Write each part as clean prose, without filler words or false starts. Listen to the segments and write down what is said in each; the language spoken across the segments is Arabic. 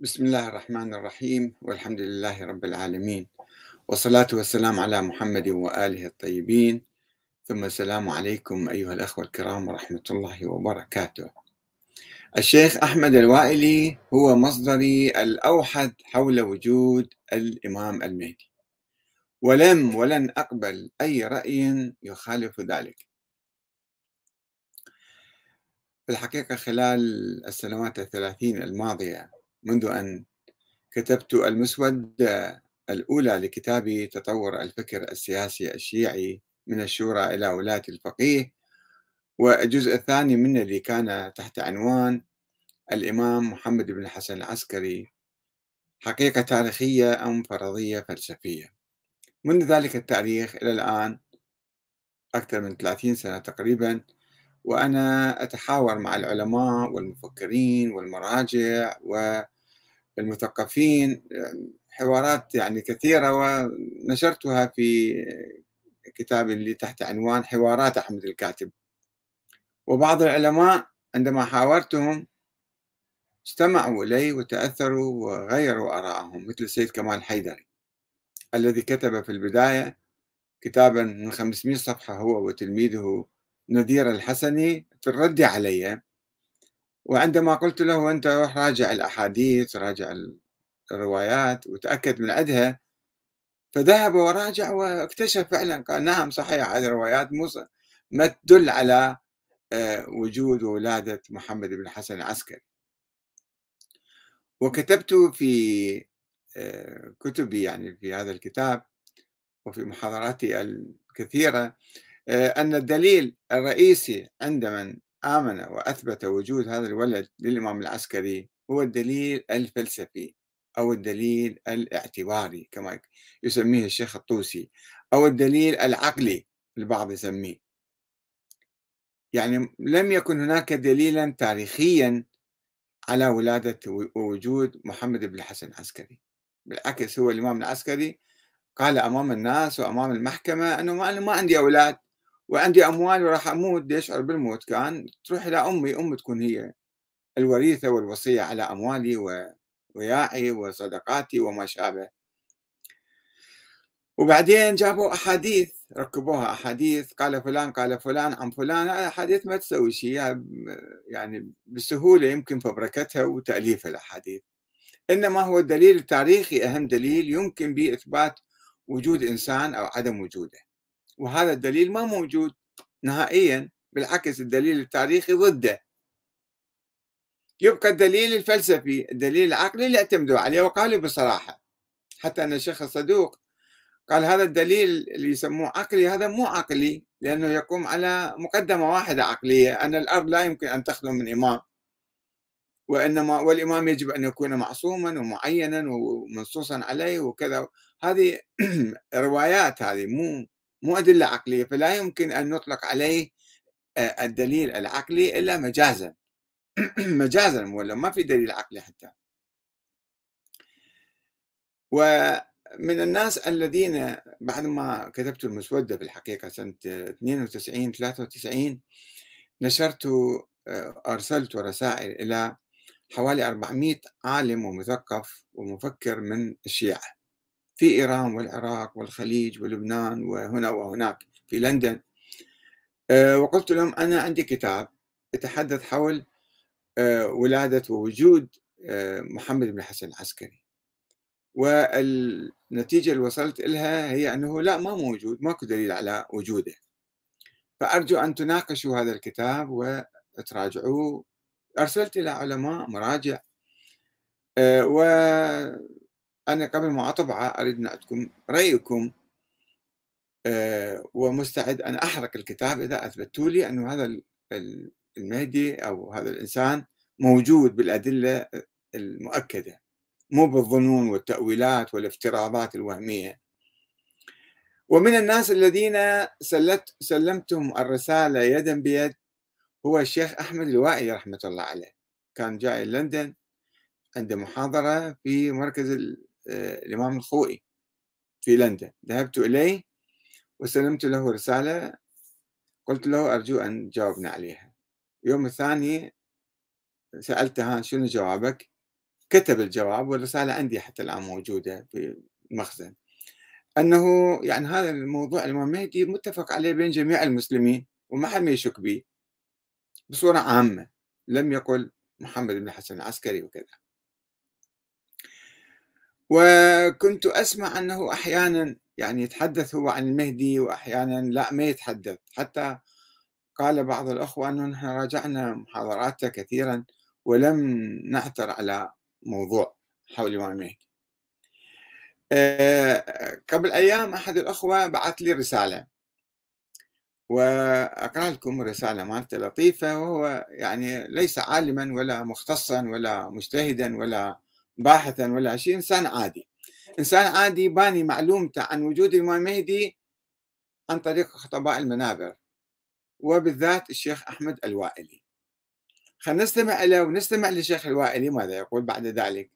بسم الله الرحمن الرحيم، والحمد لله رب العالمين، والصلاة والسلام على محمد وآله الطيبين، ثم السلام عليكم أيها الأخوة الكرام ورحمة الله وبركاته. الشيخ أحمد الوائلي هو مصدري الأوحد حول وجود الإمام المهدي، ولن أقبل أي رأي يخالف ذلك. في الحقيقة خلال السنوات 30 الماضية منذ أن كتبت المسودة الأولى لكتابي تطور الفكر السياسي الشيعي من الشورى إلى ولاة الفقيه، والجزء الثاني منه اللي كان تحت عنوان الإمام محمد بن حسن العسكري، حقيقة تاريخية أم فرضية فلسفية. منذ ذلك التاريخ إلى الآن أكثر من 30 سنة تقريباً، وأنا أتحاور مع العلماء والمفكرين والمراجع والمثقفين حوارات كثيرة، ونشرتها في كتاب اللي تحت عنوان حوارات أحمد الكاتب. وبعض العلماء عندما حاورتهم استمعوا إلي وتأثروا وغيروا آرائهم، مثل السيد كمال حيدري الذي كتب في البداية كتابا من 500 صفحة هو وتلميذه ندير الحسني في الرد علي، وعندما قلت له أنت راجع الأحاديث، راجع الروايات وتأكد من عدها، فذهب وراجع واكتشف فعلا، قال نعم صحيح، هذه الروايات موسى ما تدل على وجود وولادة محمد بن حسن العسكري. وكتبت في كتبي في هذا الكتاب وفي محاضراتي الكثيرة أن الدليل الرئيسي عندما آمن وأثبت وجود هذا الولد للإمام العسكري هو الدليل الفلسفي أو الدليل الاعتباري كما يسميه الشيخ الطوسي، أو الدليل العقلي البعض يسميه. لم يكن هناك دليلا تاريخيا على ولادة ووجود محمد بن حسن العسكري، بالعكس هو الإمام العسكري قال أمام الناس وأمام المحكمة أنه أنا ما عندي أولاد وعندي أموال وراح أموت، بدي أشعر بالموت، كان تروح إلى أمي تكون هي الوريثة والوصية على أموالي ووياعي وصدقاتي وما شابه. وبعدين جابوا أحاديث، ركبوها أحاديث، قال فلان قال فلان عن فلان، أحاديث ما تسوي شيء بسهولة يمكن فبركتها وتأليف الأحاديث، إنما هو الدليل التاريخي أهم دليل يمكن به إثبات وجود إنسان أو عدم وجوده، وهذا الدليل ما موجود نهائيا، بالعكس الدليل التاريخي ضده. يبقى الدليل الفلسفي، الدليل العقلي اللي اعتمدوا عليه، وقالوا بصراحة حتى أن الشيخ الصدوق قال هذا الدليل اللي يسموه عقلي هذا مو عقلي، لأنه يقوم على مقدمة واحدة عقلية، أن الأرض لا يمكن أن تخلو من إمام، وإنما والإمام يجب أن يكون معصوما ومعينا ومنصوصا عليه وكذا. هذه روايات، هذه مو أدلة عقلية، فلا يمكن أن نطلق عليه الدليل العقلي إلا مجازا مجازا، ولا ما في دليل عقلي حتى. ومن الناس الذين بعد ما كتبت المسودة في الحقيقة سنة 92-93 نشرت، أرسلت رسائل إلى حوالي 400 عالم ومثقف ومفكر من الشيعة في إيران والعراق والخليج ولبنان وهنا وهناك في لندن، وقلت لهم أنا عندي كتاب يتحدث حول ولادة ووجود محمد بن حسن العسكري، والنتيجة اللي وصلت لها هي أنه لا، ما موجود، ماكو دليل على وجوده. فأرجو أن تناقشوا هذا الكتاب وتراجعوه. أرسلت إلى علماء مراجع، وأنا قبل ما أطبعه أريد أن أعطيكم رأيكم، ومستعد أن أحرق الكتاب إذا أثبتوا لي أن هذا المهدي أو هذا الإنسان موجود بالأدلة المؤكدة، مو بالظنون والتأويلات والافتراضات الوهمية. ومن الناس الذين سلمتهم الرسالة يدا بيد هو الشيخ أحمد الوائلي رحمة الله عليه، كان جاي لندن عنده محاضرة في مركز الإمام الخوئي في لندن، ذهبت إليه وسلمت له رسالة، قلت له أرجو أن جاوبنا عليها. يوم الثاني سألته شنو جوابك؟ كتب الجواب، والرسالة عندي حتى الآن موجودة في المخزن، أنه يعني هذا الموضوع المهدي متفق عليه بين جميع المسلمين وما حد ما يشك به بصورة عامة، لم يقل محمد بن حسن العسكري وكذا. وكنت أسمع أنه أحيانا يعني يتحدث هو عن المهدي وأحيانا لا ما يتحدث، حتى قال بعض الأخوة أنه نحن راجعنا محاضراته كثيرا ولم نعثر على موضوع حول الإمام المهدي. قبل أيام أحد الأخوة بعث لي رسالة وأقرأ لكم الرسالة مالته، لطيفة، وهو يعني ليس عالما ولا مختصا ولا مجتهدا ولا باحثا ولا شيء، إنسان عادي، إنسان عادي باني معلومته عن وجود الإمام المهدي عن طريق خطباء المنابر وبالذات الشيخ أحمد الوائلي. خلينا نستمع له ونستمع للشيخ الوائلي ماذا يقول بعد ذلك.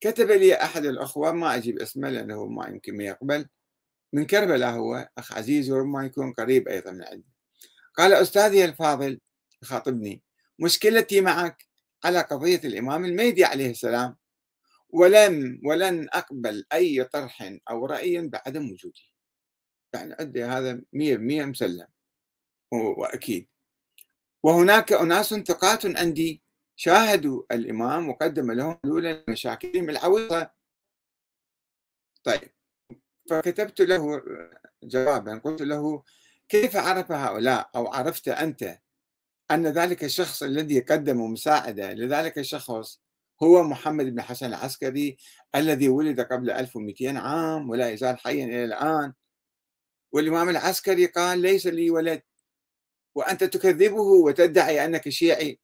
كتب لي أحد الأخوة، ما أجيب اسمه لأنه ما يمكن ما يقبل، من كربلاء، هو أخ عزيز وربما يكون قريب أيضا من عندي. قال: أستاذي الفاضل، يخاطبني، مشكلتي معك على قضية الإمام المهدي عليه السلام، ولن أقبل أي طرح أو رأي بعدم وجودي. يعني أدري هذا 100% مسلم وأكيد، وهناك أناس ثقات عندي شاهدوا الإمام وقدم لهم حلولا لمشاكلهم العويصة. طيب، فكتبت له جوابا، قلت له: كيف عرف هؤلاء أو عرفت أنت أن ذلك الشخص الذي قدم مساعدة لذلك الشخص هو محمد بن حسن العسكري الذي ولد قبل 1200 عام ولا يزال حيا إلى الآن، والإمام العسكري قال ليس لي ولد، وأنت تكذبه وتدعي أنك شيعي؟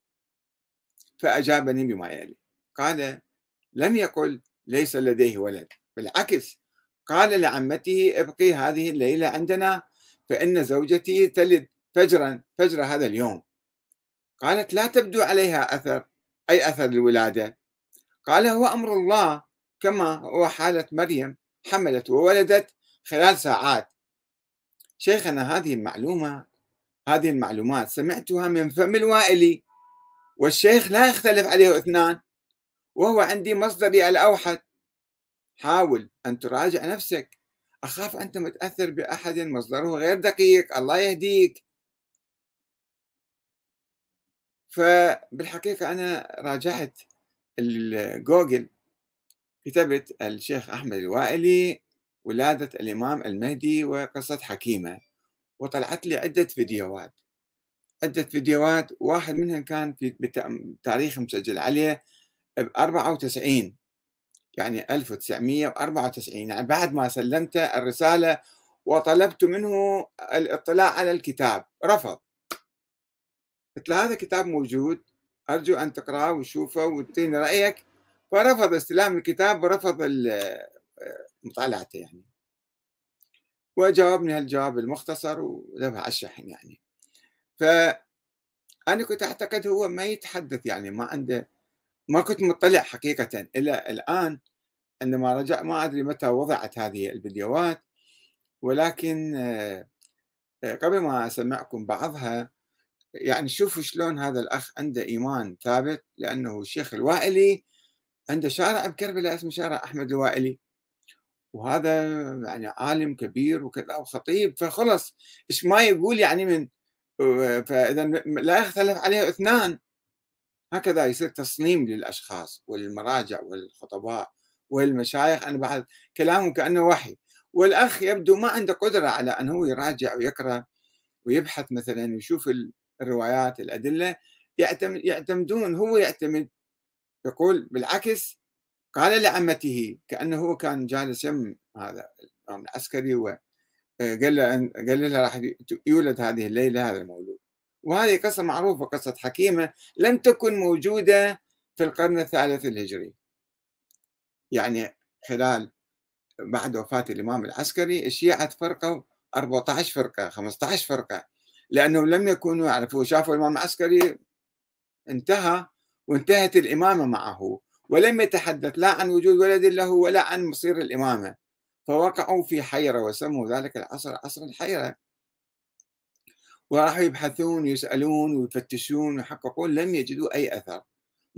فأجابني بما يلي، قال: لم يقل ليس لديه ولد، بالعكس، قال لعمته: ابقي هذه الليلة عندنا فإن زوجتي تلد فجر هذا اليوم. قالت: لا تبدو عليها أثر، أي أثر الولادة. قال: هو أمر الله، كما هو حالة مريم، حملت وولدت خلال ساعات. شيخنا، هذه المعلومات سمعتها من فم الوائلي، والشيخ لا يختلف عليه اثنان، وهو عندي مصدري الأوحد. حاول أن تراجع نفسك، أخاف أنت متأثر بأحد مصدره غير دقيق، الله يهديك. فبالحقيقة أنا راجعت جوجل، كتبت الشيخ أحمد الوائلي ولادة الإمام المهدي وقصة حكيمة، وطلعت لي عدة فيديوهات، واحد منهم كان بتاريخ مسجل عليه ب 94، يعني 1994، يعني بعد ما سلمت الرسالة وطلبت منه الاطلاع على الكتاب، رفض. قلت له: هذا كتاب موجود، أرجو أن تقرأه وتشوفه وتعطيني رأيك. فرفض استلام الكتاب ورفض مطالعته يعني، وجاوبني هالجواب المختصر وذبح على الشحن يعني. فأنا كنت أعتقد هو ما يتحدث يعني، ما عنده، ما كنت مطلع حقيقة إلا الآن عندما رجع. ما أدري متى وضعت هذه الفيديوهات، ولكن قبل ما أسمعكم بعضها يعني شوفوا شلون هذا الأخ عنده إيمان ثابت، لأنه الشيخ الوائلي عنده شارع بكربلاء اسمه شارع أحمد الوائلي، وهذا يعني عالم كبير وكذا وخطيب، فخلص إيش ما يقول يعني من، فإذا لا يختلف عليه اثنان. هكذا يصير تصميم للأشخاص والمراجع والخطباء والمشايخ، أنا بعد كلامه كأنه وحي، والأخ يبدو ما عنده قدرة على أنه يراجع ويقرأ ويبحث مثلا ويشوف الروايات الأدلة، يعتمد، يقول بالعكس، قال لعمته، كأنه هو كان جالس يم هذا الإمام العسكري وقال له راح يولد هذه الليلة هذا المولود. وهذه قصة معروفة، قصة حكيمة لم تكن موجودة في القرن الثالث الهجري، يعني خلال بعد وفاة الإمام العسكري الشيعة فرقوا 14 فرقة 15 فرقة، لأنه لم يكونوا يعرفوا، شافوا الإمام العسكري انتهى وانتهت الإمامة معه، ولم يتحدث لا عن وجود ولد له ولا عن مصير الإمامة، فوقعوا في حيرة، وسموا ذلك العصر عصر الحيرة، وراحوا يبحثون ويسألون ويفتشون ويحققون، لم يجدوا أي أثر،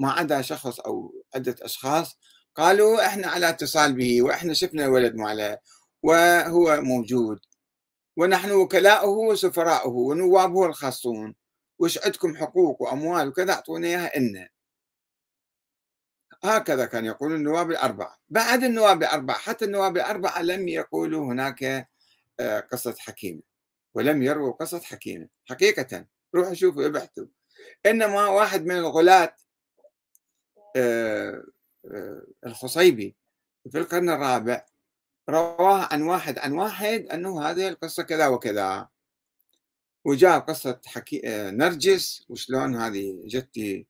ما عدا شخص أو عدة أشخاص قالوا إحنا على اتصال به وإحنا شفنا الولد ماله وهو موجود ونحن وكلاؤه وسفراؤه ونوابه الخاصون، وش عندكم حقوق وأموال وكذا أعطونا إياها إلنا. هكذا كان يقول النواب الأربعة. بعد النواب الأربعة، حتى النواب الأربعة لم يقولوا هناك قصة حكيمة ولم يروا قصة حكيمة حقيقة، روحوا شوفوا ابحثوا. إنما واحد من الغلاة الحصيبي في القرن الرابع رواه عن واحد أنه هذه القصة كذا وكذا، وجاء قصة نرجس وشلون هذه جت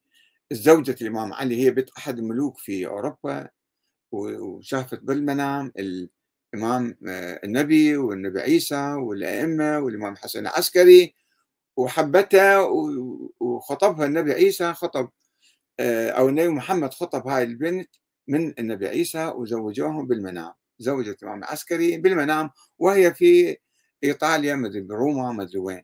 زوجة الإمام علي، هي بنت أحد الملوك في أوروبا، وشافت بالمنام الإمام النبي والنبي عيسى والأئمة والإمام حسن العسكري وحبتها، وخطبها النبي عيسى خطب أو النبي محمد خطب هاي البنت من النبي عيسى وزوجوهم بالمنام، زوجة الإمام العسكري بالمنام وهي في إيطاليا مدري بروما مدري وين.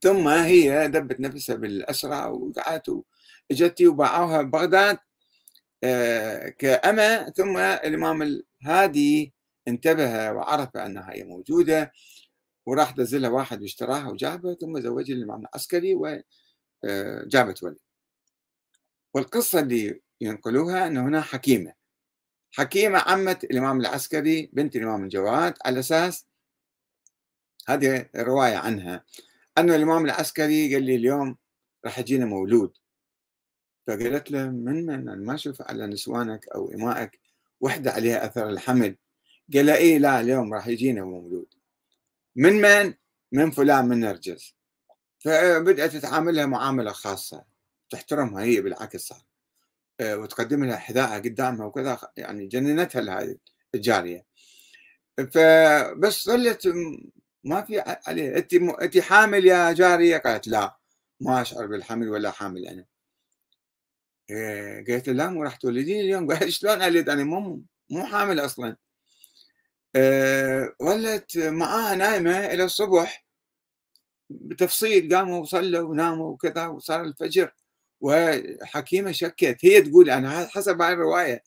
ثم هي دبت نفسها بالأسرة وقعت وإجت وباعوها ببغداد كأمة. ثم الإمام الهادي انتبه وعرف أنها هي موجودة وراح دزلها واحد واشتراها وجابها، ثم زوجها الإمام العسكري وجابت ولد. والقصة اللي ينقلوها أن هنا حكيمة عمت الإمام العسكري بنت الإمام الجواد، على أساس هذه الرواية عنها أنه الإمام العسكري قال لي اليوم راح يجينا مولود، فقالت له من ما شوف على نسوانك أو إمائك وحدة عليها أثر الحمل؟ قال لها إيه لا اليوم راح يجينا مولود. من فلان من نرجس. فبدأت تتعاملها معاملة خاصة، تحترمها هي بالعكس صار، وتقدم لها حذاءها قدامها وكذا، يعني جننتها لهذه الجارية. فبس ظلت ما في عليه، انت حامل يا جارية؟ قالت لا ما اشعر بالحمل ولا حامل انا. قالت له لا مو راح تولدين اليوم. قالت شلون الد انا مو حامل اصلا. ولت معاها نايمة الى الصبح بتفصيل، قاموا وصلوا وناموا وكذا وصار الفجر، وحكيمة شكت، هي تقول انا حسب هاي الرواية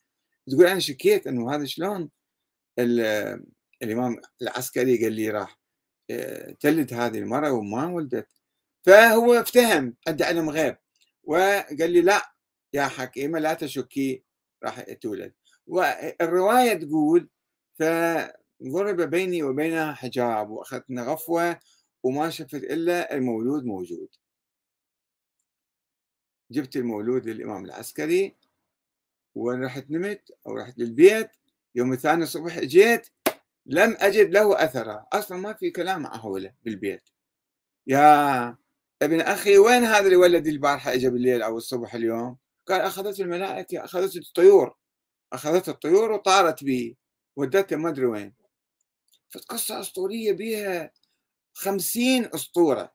تقول انا شكيت انه هذا شلون الامام العسكري قال لي راح تلد هذه المرأة وما ولدت. فهو افتهم عنده علم غيب وقال لي لا يا حكيمة لا تشكي راح تولد. والرواية تقول فضرب بيني وبينها حجاب وأخذتنا غفوة وما شفت إلا المولود موجود. جبت المولود للإمام العسكري ورحت نمت أو رحت للبيت. يوم الثاني الصبح جيت لم أجد له أثره، أصلا ما في كلام حوله بالبيت. يا ابن أخي وين هذا اللي ولد البارحة إجا بالليل أو الصبح اليوم؟ قال أخذته الملائكة، أخذته الطيور وطارت بي ودته ما أدري وين. فالقصة أسطورية بيها 50 أسطورة.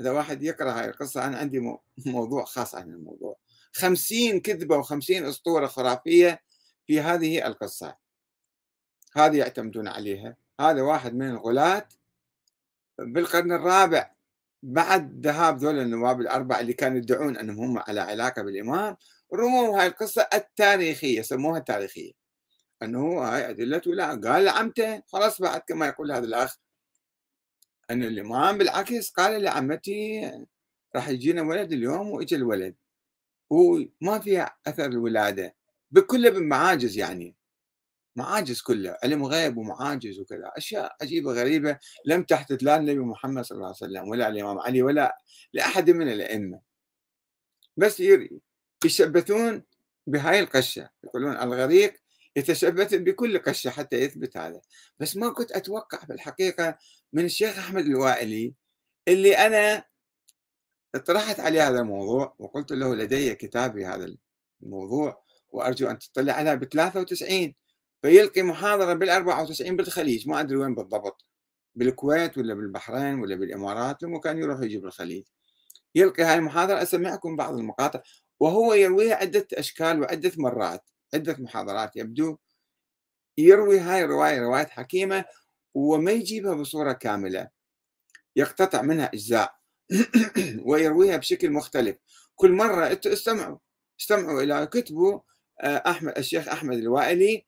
إذا واحد يقرأ هاي القصة، أنا عندي موضوع خاص عن الموضوع، 50 كذبة و50 أسطورة خرافية في هذه القصة. هذه يعتمدون عليها. هذا واحد من الغلاة بالقرن الرابع بعد ذهاب ذول النواب الأربعة اللي كانوا يدعون أنهم هم على علاقة بالإمام، رموا هاي القصة التاريخية، سموها التاريخية، أنه هاي أدلته. لا قال لعمته خلاص بعد كما يقول هذا الأخ أن الإمام بالعكس قال لعمتي راح يجينا ولد اليوم، وإجا الولد وما فيها أثر الولادة بكل بمعاجز، يعني معاجز كلها علم غيب ومعاجز وكذا، أشياء عجيبة غريبة لم تحدث لا النبي محمد صلى الله عليه وسلم ولا الإمام علي ولا لأحد من الأئمة. بس يشبثون بهاي القشة، يقولون الغريق يتشبث بكل قشة حتى يثبت هذا. بس ما كنت أتوقع بالحقيقة من الشيخ أحمد الوائلي اللي أنا اطرحت عليه هذا الموضوع وقلت له لدي كتابي هذا الموضوع وأرجو أن تطلع عليها ب93، فيلقي محاضرة بال94 بالخليج، ما أدري وين بالضبط، بالكويت ولا بالبحرين ولا بالإمارات، لما كان يروح يجي بالخليج يلقي هاي المحاضرة. أسمعكم بعض المقاطع وهو يرويها عدة أشكال وعدة مرات، عدة محاضرات يبدو يروي هاي الرواية رواية حكيمة وما يجيبها بصورة كاملة، يقتطع منها أجزاء ويرويها بشكل مختلف. كل مرة أنتوا استمعوا إلى كتبه الشيخ أحمد الوائلي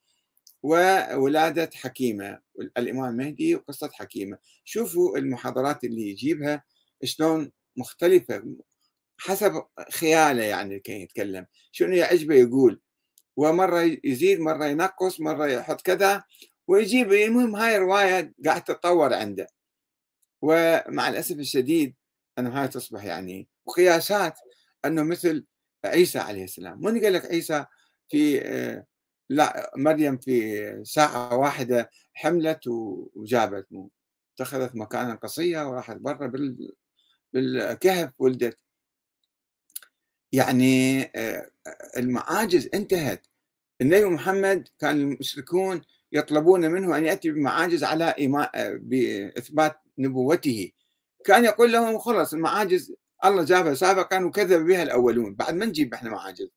وولادة حكيمة الإمام المهدي وقصة حكيمة. شوفوا المحاضرات اللي يجيبها شلون مختلفة حسب خياله، يعني كان يتكلم شنو يعجبه يقول، ومرة يزيد مرة ينقص مرة يحط كذا ويجيب. المهم هاي الرواية قاعد تتطور عنده، ومع الأسف الشديد أنه هاي تصبح يعني قياسات أنه مثل عيسى عليه السلام. من قال لك عيسى في لا مريم في ساعة واحدة حملت وجابت، اتخذت مكانا قصية وراحت برا بالكهف ولدت. يعني المعاجز انتهت. النبي محمد كان المشركون يطلبون منه أن يأتي بمعاجز على بإثبات نبوته، كان يقول لهم خلص المعاجز الله جابها سابقا وكذب بها الأولون، بعد ما نجيب احنا معاجز،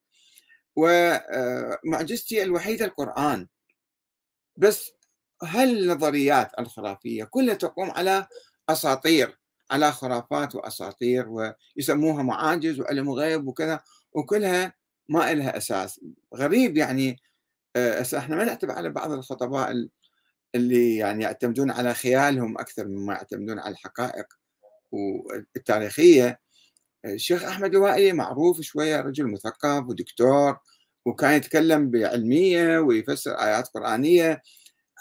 ومعجزتي الوحيدة القرآن. بس هالنظريات الخرافية كلها تقوم على أساطير، على خرافات وأساطير، ويسموها معاجز وعلم غيب وكذا، وكلها ما إلها أساس. غريب يعني احنا ما نعتمد على بعض الخطباء اللي يعني يعتمدون على خيالهم أكثر مما يعتمدون على الحقائق والتاريخية. الشيخ أحمد الوائلي معروف شوية، رجل مثقف ودكتور، وكان يتكلم بعلمية ويفسر آيات قرآنية.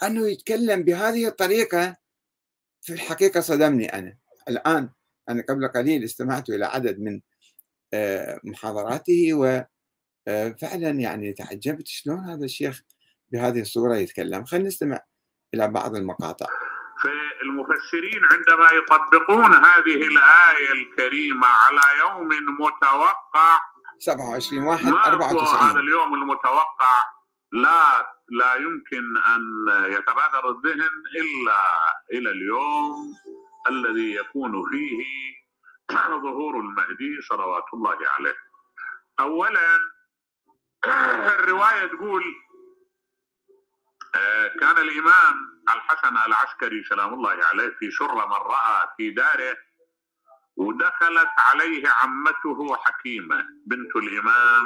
أنه يتكلم بهذه الطريقة في الحقيقة صدمني. أنا الآن أنا قبل قليل استمعت إلى عدد من محاضراته وفعلا يعني تعجبت شلون هذا الشيخ بهذه الصورة يتكلم. خلينا نستمع إلى بعض المقاطع. فالمفسرين عندما يطبقون هذه الآية الكريمة على يوم متوقع 27/1/94، هذا اليوم المتوقع لا يمكن أن يتبادر الذهن إلا إلى اليوم الذي يكون فيه ظهور المهدي صلوات الله عليه. أولا الرواية تقول كان الإمام الحسن العسكري سلام الله عليه في شر من رأى في داره، ودخلت عليه عمته حكيمة بنت الإمام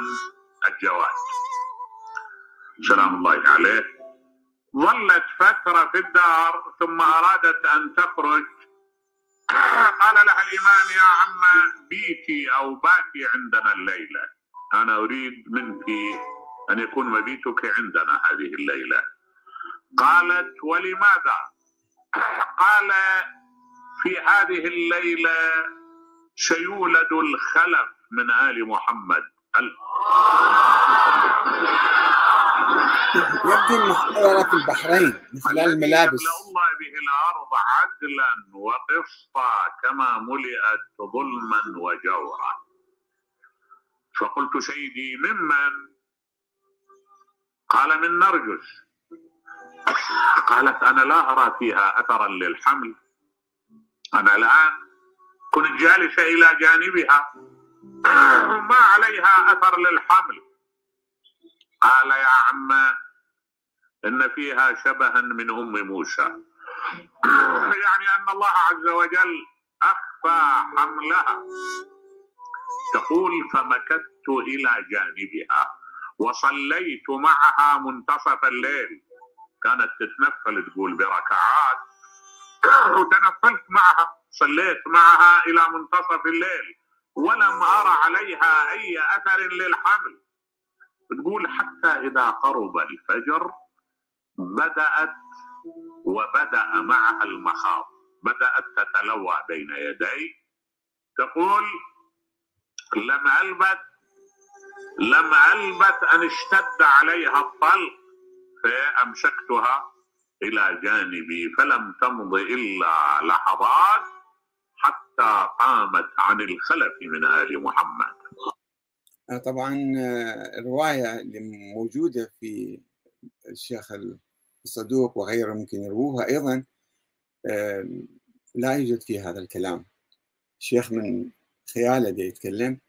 الجواد سلام الله عليه، ظلت فترة في الدار ثم أرادت أن تخرج، قال لها الإمام يا عمة بيتي أو باتي عندنا الليلة، أنا أريد منك أن يكون مبيتك عندنا هذه الليلة. قالت ولماذا؟ قال في هذه الليلة سيولد الخلف من آل محمد. يبدو المحاورة في البحرين من خلال الملابس. الله به الأرض عدلا وقسطا كما ملئت ظلما وجورا. فقلت سيدي ممن؟ قال من نرجس. قالت أنا لا أرى فيها أثرا للحمل، أنا الآن كنت جالسة إلى جانبها ما عليها أثر للحمل. قال يا عمّا إن فيها شبها من أم موسى، يعني أن الله عز وجل أخفى حملها. تقول فمكثت إلى جانبها وصليت معها منتصف الليل، كانت تتنفل تقول بركعات، وتنفلت معها صليت معها إلى منتصف الليل ولم أرى عليها أي أثر للحمل. تقول حتى إذا قرب الفجر بدأت وبدأ معها المخاض، بدأت تتلوى بين يدي. تقول لم ألبث أن اشتد عليها الطلق فأمسكتها إلى جانبي، فلم تمض إلا لحظات حتى قامت عن الخلف من آل محمد. طبعا الرواية اللي موجودة في الشيخ الصدوق وغيره ممكن يروها أيضا، لا يوجد في هذا الكلام. الشيخ من خياله دي يتكلم،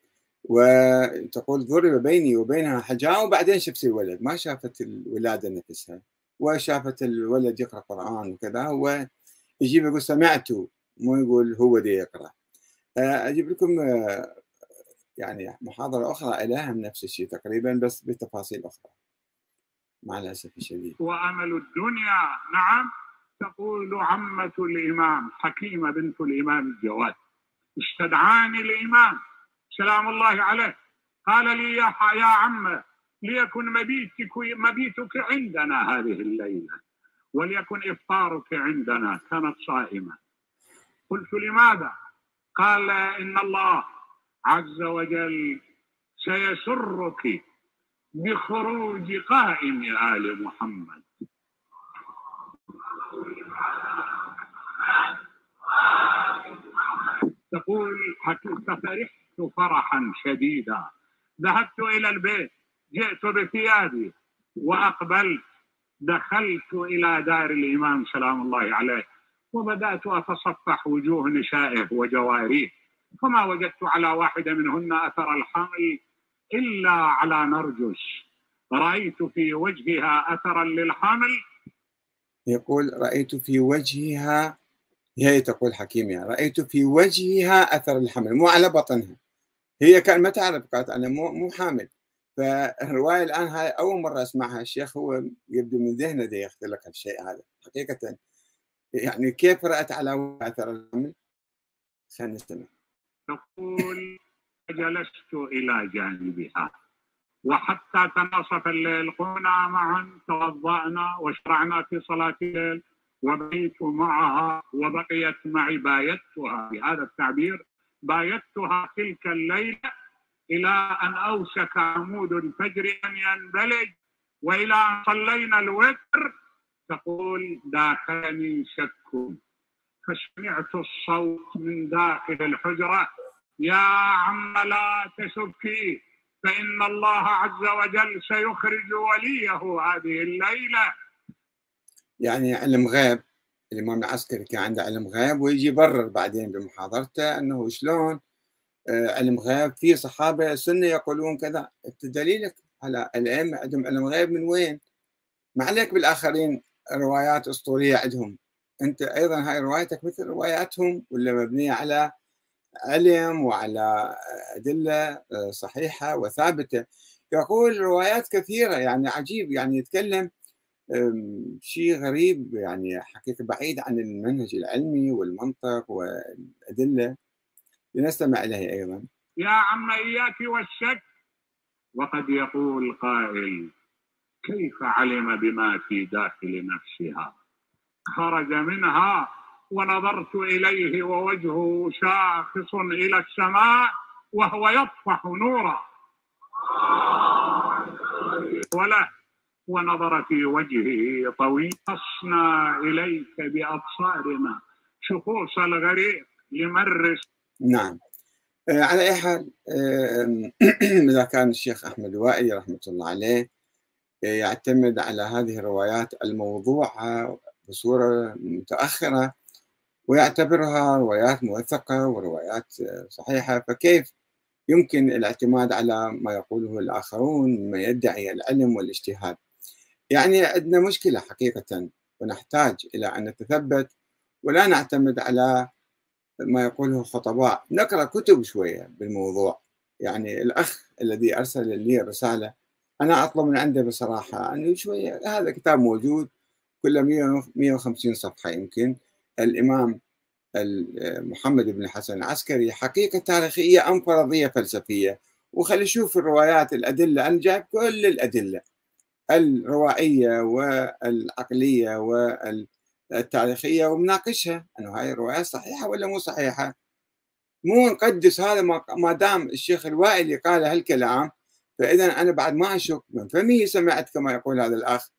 وتقول ضرب بيني وبينها حجاب، وبعدين شفت الولد، ما شافت الولادة نفسها، وشافت الولد يقرأ قرآن وكذا. هو يجيب يقول سمعته، مو يقول هو دي يقرأ. أجيب لكم يعني محاضرة أخرى لها من نفس الشيء تقريبا بس بتفاصيل أخرى مع الأسف الشديد. وأمل الدنيا نعم، تقول عمة الإمام حكيمة بنت الإمام الجواد، استدعاني الإمام سلام الله عليه، قال لي يا عمة ليكن مبيتك عندنا هذه الليلة وليكن إفطارك عندنا، كانت صائمة. قلت لماذا؟ قال إن الله عز وجل سيسرك بخروج قائم آل محمد. تقول فرحت فرحا شديدا، ذهبت إلى البيت، جئت بثيابي وأقبلت، دخلت إلى دار الإمام سلام الله عليه وبدأت أتصفح وجوه نسائه وجواريه، فما وجدت على واحدة منهن أثر الحمل إلا على نرجس، رأيت في وجهها أثرا للحمل. يقول رأيت في وجهها، هي تقول حكيمة رأيت في وجهها أثر الحمل، مو على بطنها، هي كان ما تعرف، قالت أنا مو حامل. فالرواية الآن هاي أول مرة أسمعها، الشيخ هو يبدو من ذهنه ده يختلق الشيء هذا حقيقة، يعني كيف رأت على أثر الحمل؟ خلينا نستمع. تقول جلست إلى جانبها وحتى تناصف الليل قمنا معا، توضأنا وشرعنا في صلاة الليل وبقيت معها، وبقيت معي، بايتها بهذا التعبير، بايتها تلك الليلة إلى أن أوشك عمود الفجر أن ينبلج، وإلى أن صلينا الوتر. تقول داخلني شك، فسمعت الصوت من داخل الحجرة، يا عم لا تشكي فإن الله عز وجل سيخرج وليه هذه الليلة. يعني علم غيب، الإمام العسكري كان عنده علم غيب، ويجي يبرر بعدين بمحاضرته أنه شلون علم غيب، في صحابة سنة يقولون كذا، دليلك على الأئمة عندهم علم غيب من وين؟ ما عليك بالآخرين روايات أسطورية عندهم، أنت أيضا هاي روايتك مثل رواياتهم ولا مبنية على علم وعلى أدلة صحيحة وثابتة. يقول روايات كثيرة، يعني عجيب، يعني يتكلم شيء غريب، يعني حقيقة بعيد عن المنهج العلمي والمنطق والأدلة. لنستمع إليه أيضا. يا عم إياك والشك، وقد يقول قائل كيف علم بما في داخل نفسها، خرج منها ونظرت إليه ووجهه شاخص إلى السماء وهو يطفح نورا، وله ونظر في وجهه طويل، قصنا إليك بأبصارنا شخوص الغريق لمرس. نعم، على أي حال إذا كان الشيخ أحمد الوائلي رحمة الله عليه يعتمد على هذه الروايات الموضوعة بصورة متأخرة ويعتبرها روايات موثقة وروايات صحيحة، فكيف يمكن الاعتماد على ما يقوله الآخرون ما يدعي العلم والاجتهاد؟ يعني عندنا مشكلة حقيقة، ونحتاج إلى أن نتثبت ولا نعتمد على ما يقوله الخطباء، نقرأ كتب شوية بالموضوع. يعني الأخ الذي أرسل لي رسالة أنا أطلب من عنده بصراحة أنه شوية، هذا كتاب موجود كله 150 صفحة يمكن، الإمام محمد بن حسن العسكري، حقيقة تاريخية أم فرضية فلسفية، وخلي نشوف الروايات الأدلة. أنا جايب كل الأدلة الروائية والعقلية والتاريخية ومناقشها أنه هاي الروايات صحيحة ولا مو صحيحة، مو نقدس هذا ما دام الشيخ الوائلي قال هالكلام، فإذا أنا بعد ما أشك من فمه سمعت كما يقول هذا الأخ،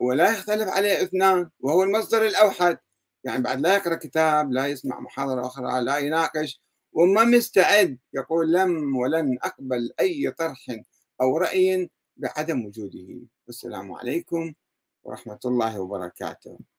ولا يختلف عليه اثنان وهو المصدر الأوحد. يعني بعد لا يقرأ كتاب، لا يسمع محاضرة أخرى، لا يناقش، وما مستعد، يقول لم ولن أقبل أي طرح أو رأي بعدم وجوده. والسلام عليكم ورحمة الله وبركاته.